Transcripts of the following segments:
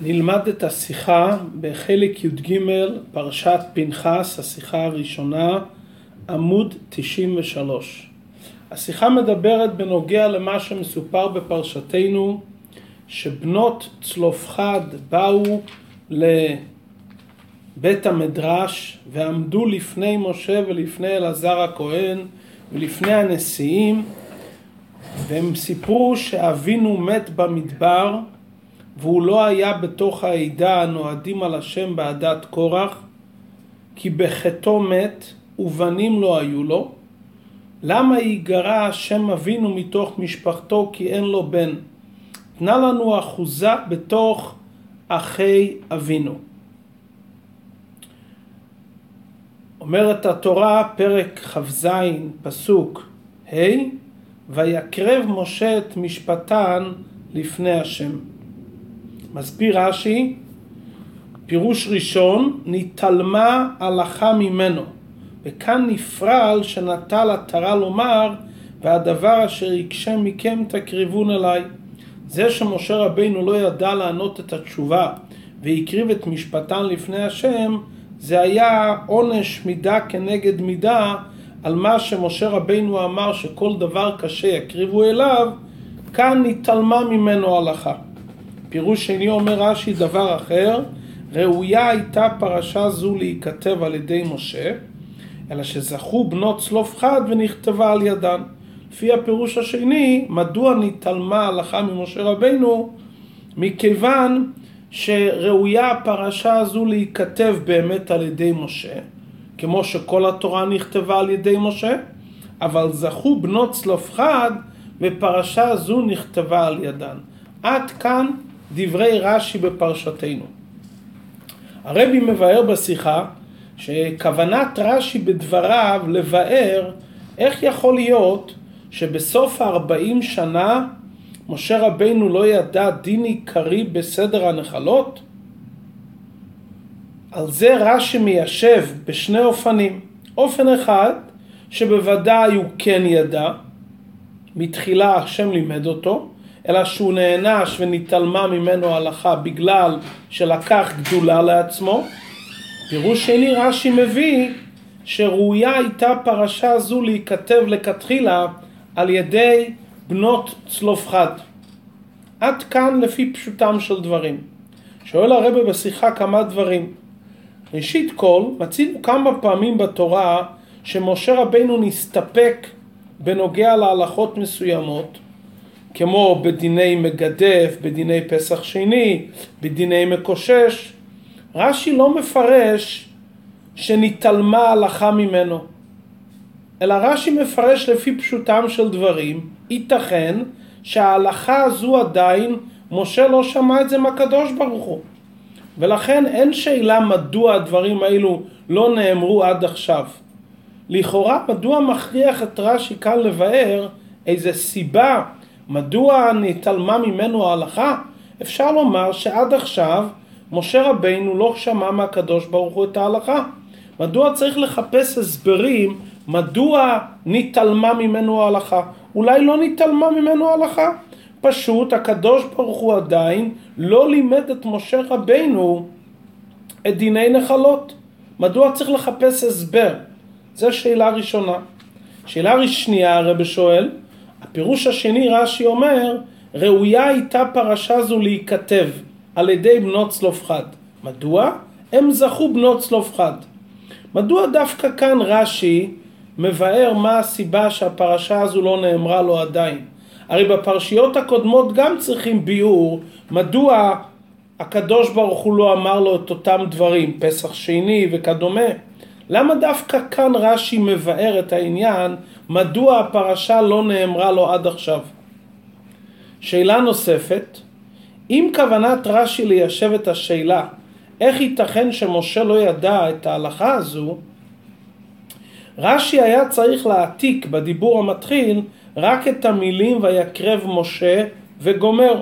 נלמד את השיחה בחלק י"ג פרשת פינחס, השיחה הראשונה, עמוד 93. השיחה מדברת בנוגע למה שמסופר בפרשתנו, שבנות צלופחד באו לבית המדרש ועמדו לפני משה ולפני לזר הכהן ולפני הנשיאים, והם סיפרו שאבינו מת במדבר והוא לא היה בתוך העדה הנועדים על השם בעדת קורח, כי בחטאו מת ובנים לא היו לו. למה יגרע השם אבינו מתוך משפחתו כי אין לו בן? תנה לנו אחוזה בתוך אחי אבינו. אומרת התורה, פרק ח"ז פסוק ה', ויקרב משה את משפטן לפני השם. מסביר רש"י, פירוש ראשון, נתעלמה הלכה ממנו, וכאן נפרל שנטל התרה לומר, והדבר אשר יקשה מכם תקריבון אליי. זה שמשה רבינו לא ידע לענות את התשובה והקריב את משפטן לפני השם, זה היה עונש מידה כנגד מידה על מה שמשה רבינו אמר שכל דבר קשה יקריבו אליו. כאן נתעלמה ממנו הלכה. פירוש שני, אומר רש"י דבר אחר, ראויה הייתה פרשה זו להיכתב על ידי משה, אלא שזכו בנות צלופחד ונכתבה על ידן. לפי הפירוש השני, מדוע נתעלמה הלכה ממשה רבינו? מכיוון שראויה הפרשה הזו להיכתב באמת על ידי משה, כמו שכל התורה נכתבה על ידי משה, אבל זכו בנות צלופחד ופרשה זו נכתבה על ידן. עד כאן דברי רש"י בפרשתנו. הרבי מבאר בשיחה שכוונת רש"י בדבריו לבאר איך יכול להיות שבסוף 40 שנה משה רבינו לא ידע דין עיקרי בסדר הנחלות. על זה רש"י מיישב בשני אופנים. אופן אחד, שבוודאי הוא כן ידע, מתחילה השם לימד אותו, אלא שהוא נענש ונתעלמה ממנו הלכה בגלל שלקח גדולה לעצמו. פירוש שני, רש"י מביא שראויה הייתה פרשה זו להיכתב לכתחילה על ידי בנות צלופחד. עד כאן לפי פשוטם של דברים. שואל הרבי בשיחה כמה דברים. ראשית כל, מצינו כמה פעמים בתורה שמשה רבינו נסתפק בנוגע להלכות מסוימות, כמו בדיני מגדף, בדיני פסח שני, בדיני מקושש. רש"י לא מפרש שנתעלמה הלכה ממנו, אלא רש"י מפרש לפי פשוטם של דברים, ייתכן שההלכה הזו עדיין משה לא שמע את זה מהקדוש ברוך הוא, ולכן אין שאלה מדוע הדברים האלו לא נאמרו עד עכשיו. לכאורה, מדוע מכריח את רש"י כאן לבאר איזה סיבה מדוע נתעלמה ממנו ההלכה? אפשר לומר שעד עכשיו משה רבינו לא שמע מהקדוש ברוך הוא את ההלכה. מדוע צריך לחפש הסברים מדוע נתעלמה ממנו ההלכה? אולי לא נתעלמה ממנו ההלכה, פשוט הקדוש ברוך הוא עדיין לא לימד את משה רבינו את דיני נחלות. מדוע צריך לחפש הסבר? זו שאלה ראשונה. שאלה שנייה, הרב שואל, הפירוש השני, רש"י אומר, ראויה הייתה פרשה זו להיכתב על ידי בנות צלופחד. מדוע? הם זכו בנות צלופחד. מדוע דווקא כאן רש"י מבאר מה הסיבה שהפרשה הזו לא נאמרה לו עדיין? הרי בפרשיות הקודמות גם צריכים ביאור מדוע הקדוש ברוך הוא לא אמר לו את אותם דברים, פסח שני וכדומה. למה דווקא כאן רש"י מבאר את העניין מדוע הפרשה לא נאמרה לו עד עכשיו? שאלה נוספת, אם כוונת רש"י ליישב את השאלה איך ייתכן שמשה לא ידע את ההלכה הזו, רש"י היה צריך להעתיק בדיבור המתחיל רק את המילים ויקרב משה וגומר.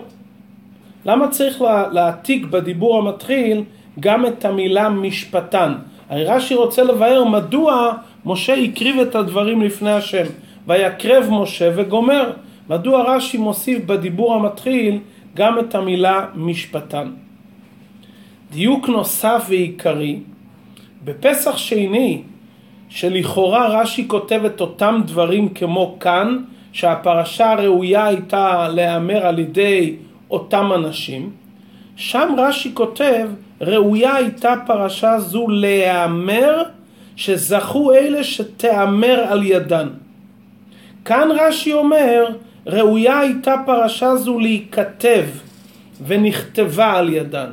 למה צריך להעתיק בדיבור המתחיל גם את המילה משפטן? הרי רש"י רוצה לבאר מדוע משה הקריב את הדברים לפני השם, ויקרב משה וגומר. מדוע רש"י מוסיף בדיבור המתחיל גם את המילה משפטן? דיוק נוסף ועיקרי, בפסח שני, שלכאורה רש"י כותב את אותם דברים כמו כאן, שהפרשה הראויה הייתה להיאמר על ידי אותם אנשים, שם רש"י כותב, ראויה הייתה פרשה זו להיאמר שזכו אלה שתיאמר על ידן. כאן רש"י אומר, ראויה הייתה פרשה זו להיכתב ונכתבה על ידן.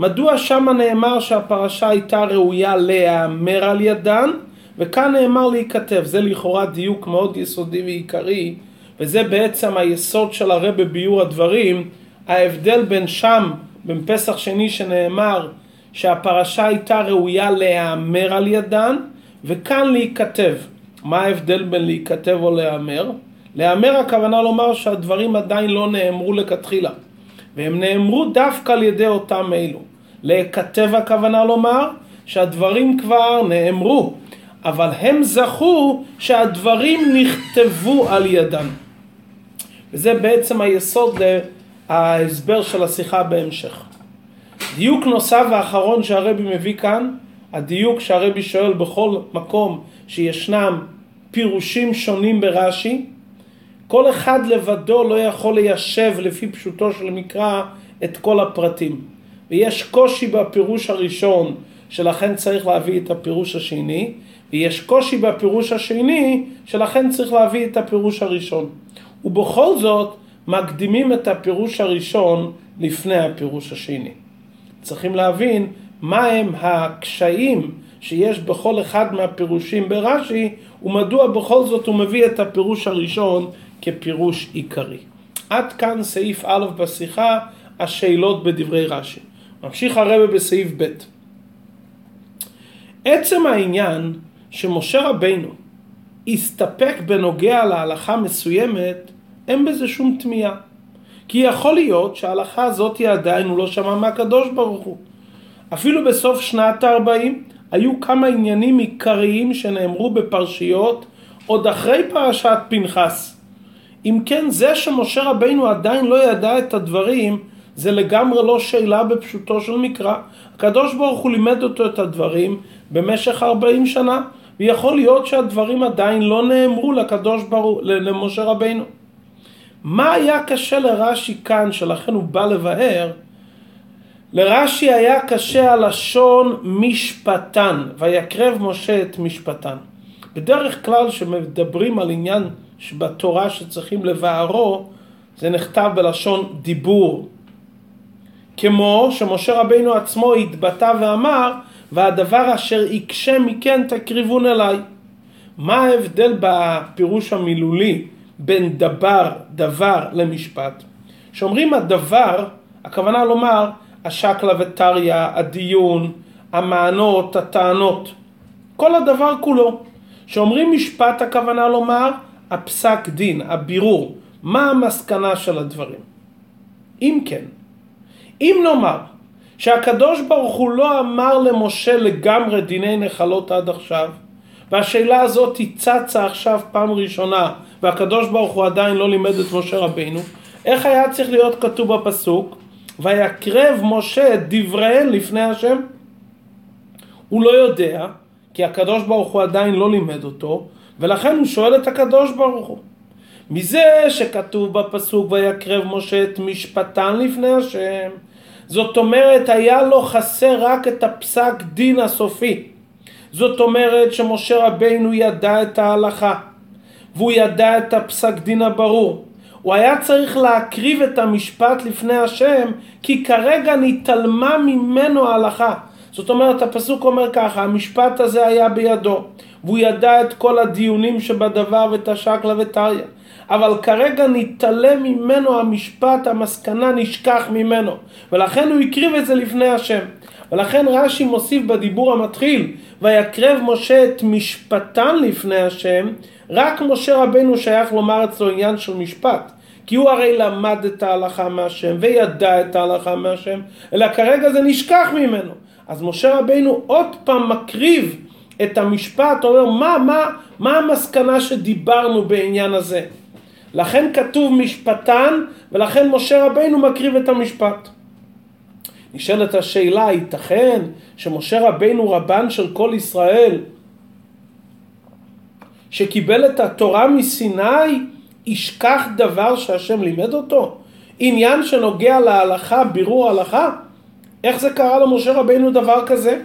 מדוע שם נאמר שהפרשה הייתה ראויה להיאמר על ידן, וכאן נאמר להיכתב? זה לכאורה דיוק מאוד יסודי ועיקרי, וזה בעצם היסוד של הרב בביאור הדברים, ההבדל בין שם, בין פסח שני שנאמר שהפרשה הייתה ראויה להיאמר על ידן, וכאן להיכתב. מה ההבדל בין להיכתב או להיאמר? להיאמר הכוונה לומר שהדברים עדיין לא נאמרו לכתחילה, והם נאמרו דווקא על ידי אותם אלו. להיכתב הכוונה לומר שהדברים כבר נאמרו, אבל הם זכו שהדברים נכתבו על ידן. וזה בעצם היסוד להסבר של השיחה בהמשך. דיוק נוסף האחרון שהרבי מביא כאן, הדיוק שהרבי שואל בכל מקום שישנם פירושים שונים ברש"י, כל אחד לבדו לא יכול ליישב לפי פשוטו של מקרא את כל הפרטים. ויש קושי בפירוש הראשון, שלכן צריך להביא את הפירוש השני, ויש קושי בפירוש השני, שלכן צריך להביא את הפירוש הראשון. ובכל זאת, מקדימים את הפירוש הראשון לפני הפירוש השני. צריכים להבין מהם הקשיים שיש בכל אחד מהפירושים ברש"י, ומדוע בכל זאת הוא מביא את הפירוש הראשון כפירוש עיקרי. עד כאן סעיף א' בשיחה, השאלות בדברי רש"י. ממשיך הרב בסעיף ב'. עצם העניין שמשה רבינו הסתפק בנוגע להלכה מסוימת, אין בזה שום תמיהה. כי יכול להיות שההלכה הזאת עדיין הוא לא שמע מהקדוש ברוך הוא. אפילו בסוף שנת ה-40 היו כמה עניינים עיקריים שנאמרו בפרשיות עוד אחרי פרשת פינחס. אם כן, זה שמשה רבינו עדיין לא ידע את הדברים, זה לגמרי לא שאלה בפשוטו של מקרא. הקדוש ברוך הוא לימד אותו את הדברים במשך 40 שנה, ויכול להיות שהדברים עדיין לא נאמרו לקדוש ברוך למשה רבינו. מה היה קשה לרש"י כאן, שלכן הוא בא לבאר? לרש"י היה קשה הלשון משפטן, ויקרב משה את משפטן. בדרך כלל שמדברים על עניין שבתורה שצריכים לבארו, זה נכתב בלשון דיבור. כמו שמשה רבינו עצמו התבטא ואמר, והדבר אשר יקשה מכן תקריבון אליי. מה ההבדל בפירוש המילולי בין דבר למשפט? שאומרים הדבר, הכוונה לומר השקלה וטריה, הדיון, המענות, הטענות, כל הדבר כולו. שאומרים משפט, הכוונה לומר הפסק דין, הבירור, מה המסקנה של הדברים. אם כן, אם נאמר שהקדוש ברוך הוא לא אמר למשה לגמרי דיני נחלות עד עכשיו, והשאלה הזאת צצה עכשיו פעם ראשונה, והקדוש ברוך הוא עדיין לא לימד את משה רבינו, איך היה צריך להיות כתוב בפסוק? ויקרב משה את דבריהן לפני השם? הוא לא יודע, כי הקדוש ברוך הוא עדיין לא לימד אותו, ולכן הוא שואל את הקדוש ברוך הוא. מזה שכתוב בפסוק ויקרב משה את משפטן לפני השם, זאת אומרת היה לו חסר רק את הפסק דין הסופי. זאת אומרת שמשה רבינו ידע את ההלכה, והוא ידע את הפסק דין הברור. הוא היה צריך להקריב את המשפט לפני השם, כי כרגע נתעלמה ממנו ההלכה. זאת אומרת, הפסוק אומר ככה, המשפט הזה היה בידו, והוא ידע את כל הדיונים שבדבר ואת השקלה וטריה. אבל כרגע נתעלם ממנו המשפט, המסקנה נשכח ממנו, ולכן הוא הקריב את זה לפני השם. ולכן רש"י מוסיף בדיבור המתחיל, ויקרב משה את משפטן לפני השם, רק משה רבינו שייך לומר אצלו עניין של משפט, כי הוא הרי למד את ההלכה מהשם וידע את ההלכה מהשם, אלא כרגע זה נשכח ממנו. אז משה רבינו עוד פעם מקריב את המשפט, אומר מה המסקנה שדיברנו בעניין הזה. לכן כתוב משפטן, ולכן משה רבינו מקריב את המשפט. נשאלת השאלה, ייתכן שמשה רבינו רבן של כל ישראל, שקיבל את התורה מסיני, ישכח דבר שהשם לימד אותו? עניין שנוגע להלכה, בירור הלכה? איך זה קרה למשה רבינו דבר כזה?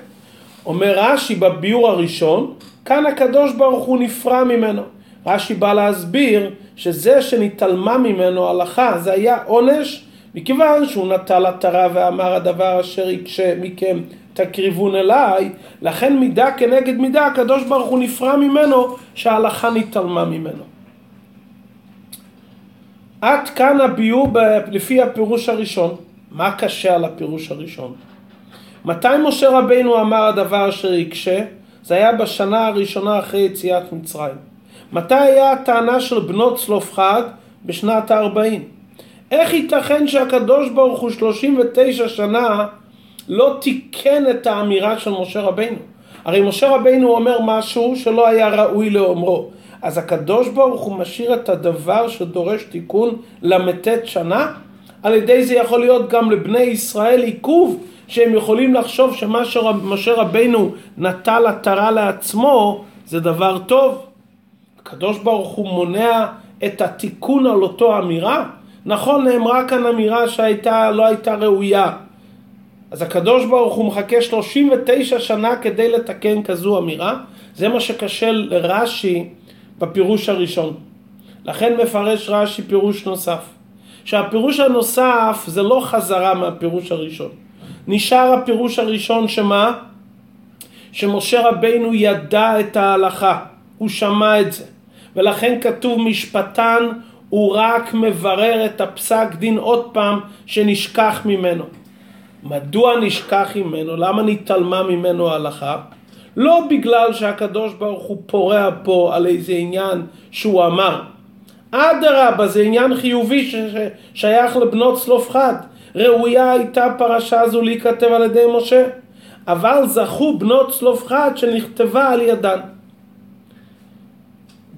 אומר רש"י בביור הראשון, כאן הקדוש ברוך הוא נפרע ממנו. רש"י בא להסביר שזה שנתעלמה ממנו הלכה, זה היה עונש, מכיוון שהוא נטל התרה ואמר הדבר אשר יקשה מכם תקריבון אליי, לכן מידה כנגד מידה הקדוש ברוך הוא נפרע ממנו שההלכה נתעלמה ממנו. עד כאן הביור לפי הפירוש הראשון. מה קשה על הפירוש הראשון? מתי משה רבינו אמר הדבר אשר יקשה? זה היה בשנה הראשונה אחרי יציאת מצרים. מתי היה הטענה של בנות צלופחד? בשנת ה-40. איך ייתכן שהקדוש ברוך הוא 39 שנה לא תיקן את האמירה של משה רבינו? הרי משה רבינו אומר משהו שלא היה ראוי לאומרו. אז הקדוש ברוך הוא משאיר את הדבר שדורש תיקון למתת שנה? על ידי זה יכול להיות גם לבני ישראל עיכוב, שהם יכולים לחשוב שמה שמשה רבינו נטל התרה לעצמו זה דבר טוב. הקדוש ברוך הוא מונע את התיקון על אותו אמירה. נכון, נאמרה כאן אמירה שהייתה, לא הייתה ראויה. אז הקדוש ברוך הוא מחכה 39 שנה כדי לתקן כזו אמירה. זה מה שקשה לרש"י בפירוש הראשון. לכן מפרש רש"י פירוש נוסף. שהפירוש הנוסף זה לא חזרה מהפירוש הראשון. נשאר הפירוש הראשון שמה? שמשה רבינו ידע את ההלכה. הוא שמע את זה. ולכן כתוב משפטן הוא רק מברר את הפסק דין עוד פעם שנשכח ממנו. מדוע נשכח ממנו? למה נתעלמה ממנו ההלכה? לא בגלל שהקדוש ברוך הוא פורע פה על איזה עניין שהוא אמר. אדרבה, זה עניין חיובי ששייך לבנות צלופחד. ראויה הייתה פרשה זו להיכתב על ידי משה, אבל זכו בנות צלופחד שנכתבה על ידן.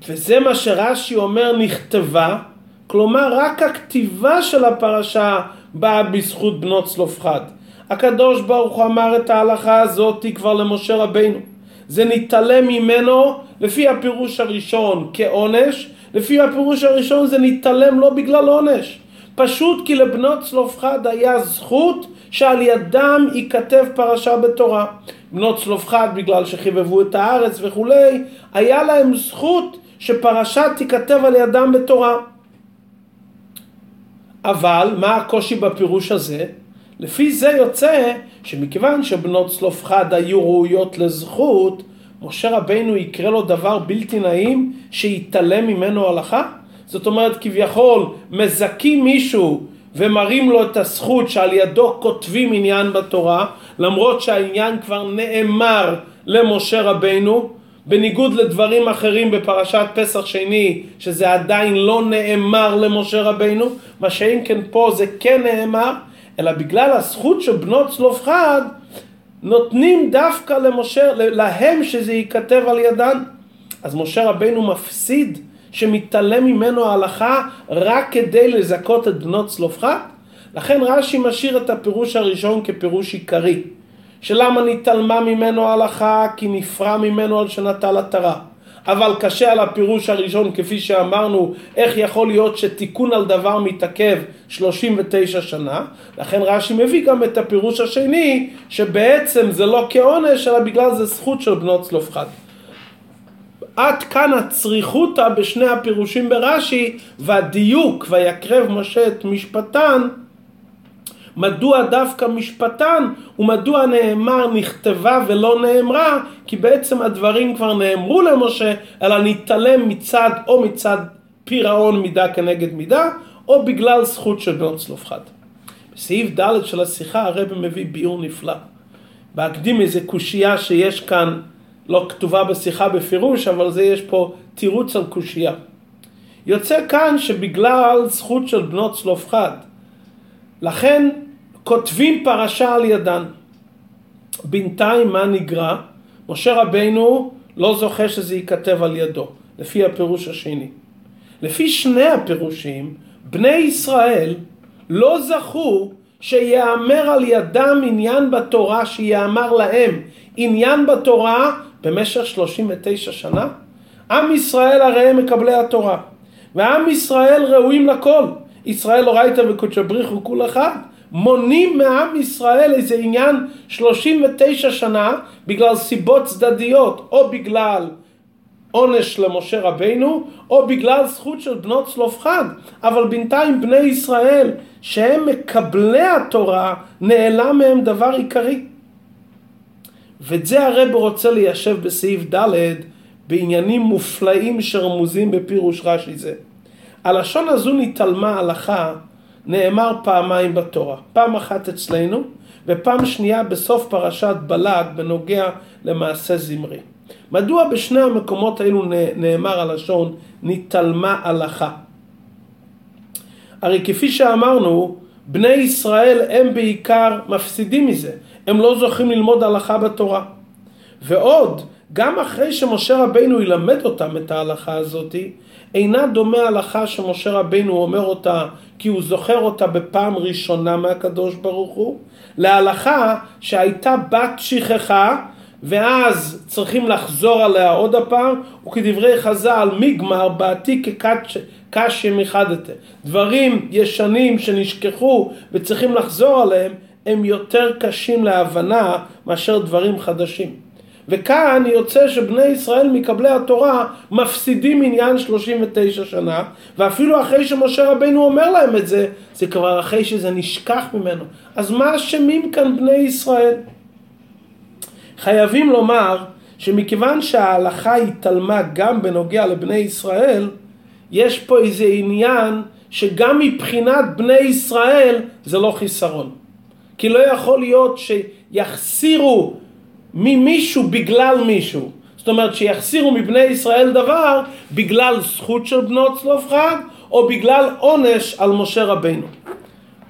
וזה מה שרש"י אומר נכתבה, כלומר רק הכתיבה של הפרשה באה בזכות בנות צלופחד. הקדוש ברוך הוא אמר את ההלכה הזאת כבר למשה רבינו. זה נתעלם ממנו לפי הפירוש הראשון כעונש, לפי הפירוש הראשון זה נתעלם לא בגלל עונש. פשוט כי לבנות צלופחד היה זכות שעל ידם ייכתב פרשה בתורה. בנות צלופחד בגלל שחיבבו את הארץ וכו', היה להם זכות שפרשה תיכתב על ידם בתורה. אבל מה הקושי בפירוש הזה? לפי זה יוצא שמכיוון שבנות צלופחד היו ראויות לזכות, משה רבינו יקרה לו דבר בלתי נעים שיתעלם ממנו הלכה? זאת אומרת כביכול מזכים מישהו ומרים לו את הזכות שעל ידו כותבים עניין בתורה, למרות שהעניין כבר נאמר למשה רבינו, בניגוד לדברים אחרים בפרשת פסח שני, שזה עדיין לא נאמר למשה רבינו, מה שאם כן פה זה כן נאמר, אלא בגלל הזכות שבנות צלופחד נותנים דווקא למשה, להם שזה ייכתב על ידן. אז משה רבינו מפסיד שמתעלם ממנו ההלכה רק כדי לזכות את בנות צלופחד. לכן רש"י משאיר את הפירוש הראשון כפירוש עיקרי. שלמה נתעלמה ממנו ההלכה? כי נפרע ממנו על שנטל התרה. אבל קשה על הפירוש הראשון כפי שאמרנו, איך יכול להיות שתיקון על דבר מתעכב 39 שנה. לכן רש"י מביא גם את הפירוש השני, שבעצם זה לא כעונש אלא בגלל זה זכות של בנות צלופחד. עד כאן הצריכותא בשני הפירושים ברש"י והדיוק ויקרב משה את משפטן. מדוע דווקא משפטן ומדוע נאמר נכתבה ולא נאמרה? כי בעצם הדברים כבר נאמרו למשה, אלא נתעלם מצד או מצד פירעון מידה כנגד מידה או בגלל זכות של בנות צלופחד. בסעיף ד' של השיחה הרב מביא ביאור נפלא. בהקדים איזה קושייה שיש כאן, לא כתובה בשיחה בפירוש, אבל זה יש פה תירוץ על קושייה. יוצא כאן שבגלל זכות של בנות צלופחד, לכן כותבים פרשה על ידן. בינתיים מה נגרע? משה רבינו לא זוכה שזה ייכתב על ידו, לפי הפירוש השני. לפי שני הפירושים, בני ישראל לא זכו שיאמר על ידם עניין בתורה, שיאמר להם עניין בתורה במשך 39 שנה. עם ישראל הרי הם מקבלי התורה, ועם ישראל ראויים לכל. ישראל לא ראית וקודש בריך וכול אחד. מונים מעם ישראל איזה עניין 39 שנה בגלל סיבות צדדיות, או בגלל עונש למשה רבינו, או בגלל זכות של בנות צלופחד. אבל בינתיים בני ישראל שהם מקבלי התורה, נעלם מהם דבר עיקרי. ואת זה הרב רוצה ליישב בסעיף ד' בעניינים מופלאים שרמוזים בפירוש רש"י זה. הלשון הזו נתעלמה הלכה, נאמר פעמיים בתורה, פעם אחת אצלנו ופעם שנייה בסוף פרשת בלק בנוגע למעשה זמרי. מדוע בשני המקומות האלו נאמר הלשון נתעלמה הלכה? הרי כפי שאמרנו, בני ישראל הם בעיקר מפסידים מזה, הם לא זוכים ללמוד הלכה בתורה. ועוד, גם אחרי שמשה רבינו ילמד אותם את ההלכה הזאת, אינה דומה הלכה שמשה רבינו אומר אותה כי הוא זוכר אותה בפעם ראשונה מהקדוש ברוך הוא, להלכה שהייתה בת שכחה ואז צריכים לחזור עליה עוד הפעם, וכדברי חז"ל מגמר בעתיק כקש ימיחדתה. דברים ישנים שנשכחו וצריכים לחזור עליהם הם יותר קשים להבנה מאשר דברים חדשים. וכאן יוצא שבני ישראל מקבלי התורה מפסידים עניין 39 שנה, ואפילו אחרי שמשה רבינו אומר להם את זה, זה כבר אחרי שזה נשכח ממנו. אז מה אשמים כאן בני ישראל? חייבים לומר שמכיוון שההלכה התעלמה גם בנוגע לבני ישראל, יש פה איזה עניין שגם מבחינת בני ישראל זה לא חיסרון. כי לא יכול להיות שיחסירו ממישהו בגלל מישהו. זאת אומרת שיחסירו מבני ישראל דבר בגלל זכות של בנות צלופחד או בגלל עונש על משה רבינו.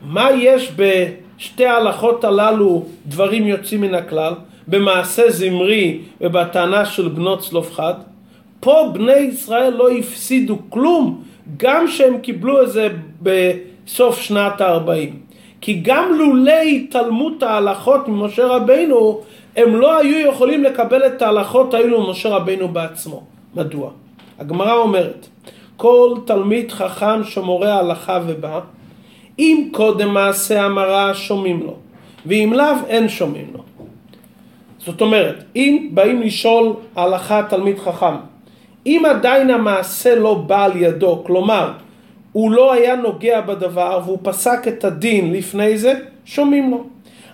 מה יש בשתי ההלכות הללו דברים יוצאים מן הכלל? במעשה זמרי ובטענה של בנות צלופחד. פה בני ישראל לא הפסידו כלום, גם שהם קיבלו את זה בסוף שנת ה-40. כי גם לולי תלמוד ההלכות ממשה רבינו, הם לא היו יכולים לקבל את ההלכות האלו משה רבינו בעצמו. מדוע? הגמרא אומרת, כל תלמיד חכם שמורה הלכה ובא, אם קודם מעשה המרה שומעים לו, ואם לאו אין שומעים לו. זאת אומרת, אם באים לשאול הלכה תלמיד חכם, אם עדיין המעשה לא בא על ידו, כלומר, הוא לא היה נוגע בדבר והוא פסק את הדין לפני זה, שומעים לו.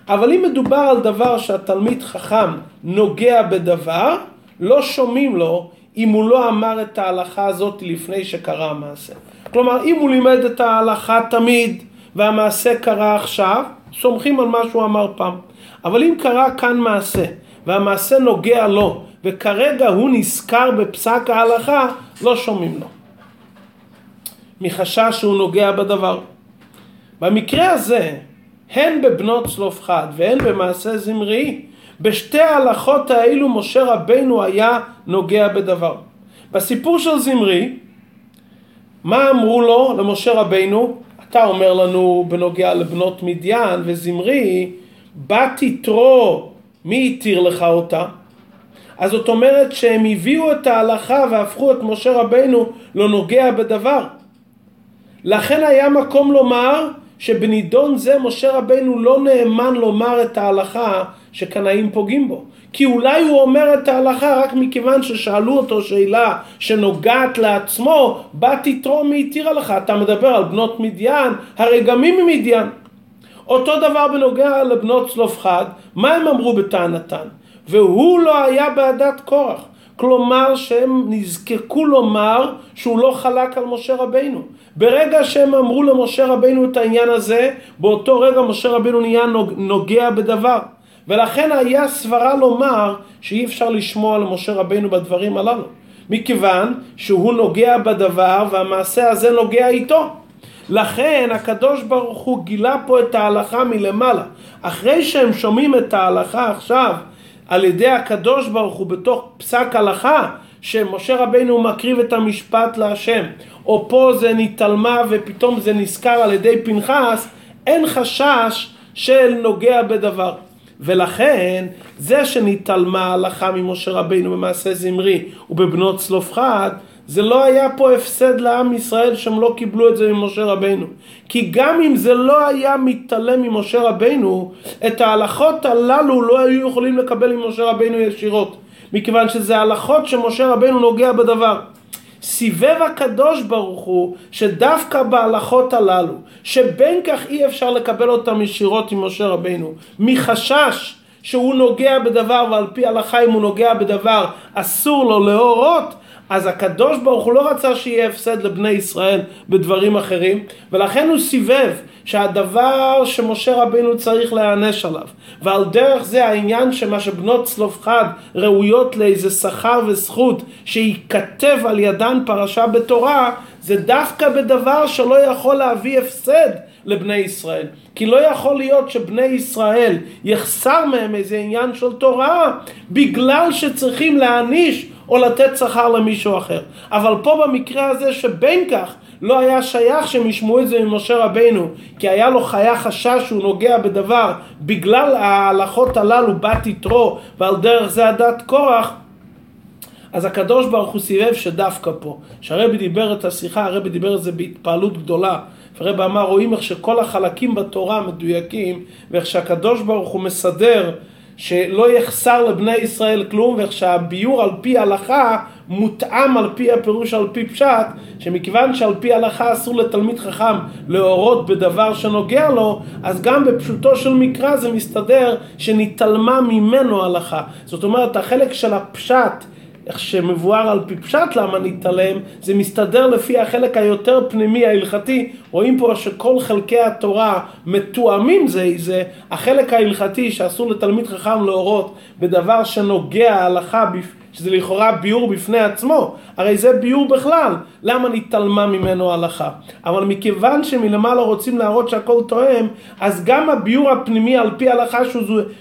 אבל אם מדובר על דבר שהתלמיד חכם נוגע בדבר, לא שומעים לו אם הוא לא אמר את ההלכה הזאת לפני שקרה המעשה. כלומר, אם הוא לימד את ההלכה תמיד והמעשה קרה עכשיו, סומכים על מה שהוא אמר פעם. אבל אם קרה כאן מעשה והמעשה נוגע לו וכרגע הוא נזכר בפסק ההלכה, לא שומעים לו. מחשש שהוא נוגע בדבר. במקרה הזה, הן בבנות צלופחד והן במעשה זמרי, בשתי ההלכות האלו משה רבינו היה נוגע בדבר. בסיפור של זמרי, מה אמרו לו למשה רבינו? אתה אומר לנו בנוגע לבנות מדיין וזמרי, בת יתרו, מי יתיר לך אותה? אז זאת אומרת שהם הביאו את ההלכה והפכו את משה רבינו לא נוגע בדבר. לכן היה מקום לומר שבנידון זה משה רבינו לא נאמן לומר את ההלכה שקנאים פוגעים בו. כי אולי הוא אומר את ההלכה רק מכיוון ששאלו אותו שאלה שנוגעת לעצמו, בת יתרו מי יתירה לך, אתה מדבר על בנות מדיין, הרי גם היא ממדיין. אותו דבר בנוגע לבנות צלופחד, מה הם אמרו בטענתן? והוא לא היה בעדת קורח. כלומר שהם נזקקו לומר שהוא לא חלק על משה רבינו. ברגע שהם אמרו למשה רבינו את העניין הזה, באותו רגע משה רבינו נהיה נוגע בדבר. ולכן היה סברה לומר שאי אפשר לשמוע למשה רבינו בדברים הללו. מכיוון שהוא נוגע בדבר והמעשה הזה נוגע איתו. לכן הקדוש ברוך הוא גילה פה את ההלכה מלמעלה. אחרי שהם שומעים את ההלכה עכשיו, על ידי הקדוש ברוך הוא בתוך פסק הלכה, שמשה רבינו מקריב את המשפט להשם, או פה זה נתעלמה ופתאום זה נזכר על ידי פינחס, אין חשש של נוגע בדבר. ולכן זה שנתעלמה הלכה ממשה רבינו במעשה זמרי ובבנות צלופחד, זה לא היה פה הפסד לעם ישראל שהם לא קיבלו את זה ממשה רבינו. כי גם אם זה לא היה מתעלם ממשה רבינו, את ההלכות הללו לא היו יכולים לקבל ממשה רבינו ישירות. מכיוון שזה ההלכות שמשה רבינו נוגע בדבר. סיבב הקדוש ברוך הוא שדווקא בהלכות הללו, שבין כך אי אפשר לקבל אותם ישירות עם משה רבינו, מחשש שהוא נוגע בדבר ועל פי הלכה אם הוא נוגע בדבר אסור לו להורות, אז הקדוש ברוך הוא לא רצה שיהיה הפסד לבני ישראל בדברים אחרים, ולכן הוא סיבב שהדבר שמשה רבינו צריך להיענש עליו. ועל דרך זה העניין שמה שבנות צלופחד ראויות לאיזה שכר וזכות שייכתב על ידן פרשה בתורה, זה דווקא בדבר שלא יכול להביא הפסד לבני ישראל. כי לא יכול להיות שבני ישראל יחסר מהם איזה עניין של תורה בגלל שצריכים להעניש או לתת שכר למישהו אחר. אבל פה במקרה הזה שבין כך לא היה שייך שמשמעו את זה ממשה רבינו, כי היה לו חשש שהוא נוגע בדבר בגלל ההלכות הללו בת יתרו ועל דרך זה עדת קורח, אז הקדוש ברוך הוא סיבב שדווקא פה. שהרבי דיבר את השיחה, הרבי דיבר את זה בהתפעלות גדולה, והרבי אמר רואים איך שכל החלקים בתורה מדויקים ואיך שהקדוש ברוך הוא מסדר שלא יחסר לבני ישראל כלום, ואיך שהביור על פי הלכה מותאם על פי הפירוש על פי פשט, שמכיוון שעל פי הלכה אסור לתלמיד חכם להורות בדבר שנוגע לו, אז גם בפשוטו של מקרא זה מסתדר שנתעלמה ממנו הלכה. זאת אומרת החלק של הפשט איך שמבואר על פי פשט למה נתעלם, זה מסתדר לפי החלק היותר פנימי ההלכתי. רואים פה שכל חלקי התורה מתואמים זה, החלק ההלכתי שאסור לתלמיד חכם להורות בדבר שנוגע הלכה, שזה לכאורה ביור בפני עצמו, הרי זה ביור בכלל, למה נתעלמה ממנו הלכה. אבל מכיוון שמלמעלה רוצים להראות שהכל תואם, אז גם הביור הפנימי על פי הלכה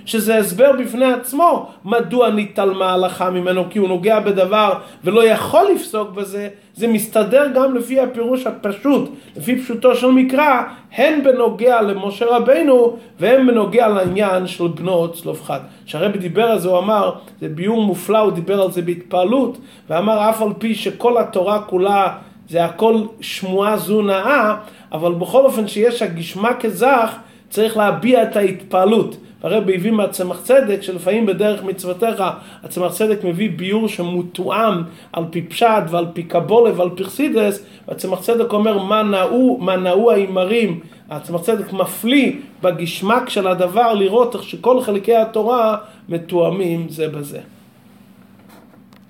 שזה הסבר בפני עצמו, מדוע נתעלמה הלכה ממנו, כי הוא נוגע בדבר ולא יכול לפסוק בזה, זה מסתדר גם לפי הפירוש הפשוט, לפי פשוטו של מקרא, הן בנוגע למשה רבינו, והן בנוגע לעניין של בנות צלופחד. שהרבי דיבר על זה, הוא אמר, זה ביור מופלא, הוא דיבר על זה בהתפעלות, ואמר אף על פי שכל התורה כולה, זה הכל שמועה זו נאה, אבל בכל אופן שיש הגשמה כזך, צריך להביע את ההתפעלות. הרבי הביא מהצמח צדק, שלפעמים בדרך מצוותיך, הצמח צדק מביא ביור שמותואם על פי פשט ועל פי קבולה ועל פי חסידס, והצמח צדק אומר מה נאו האימרים, הצמח צדק מפליא בגשמק של הדבר לראות איך שכל חלקי התורה מתואמים זה בזה.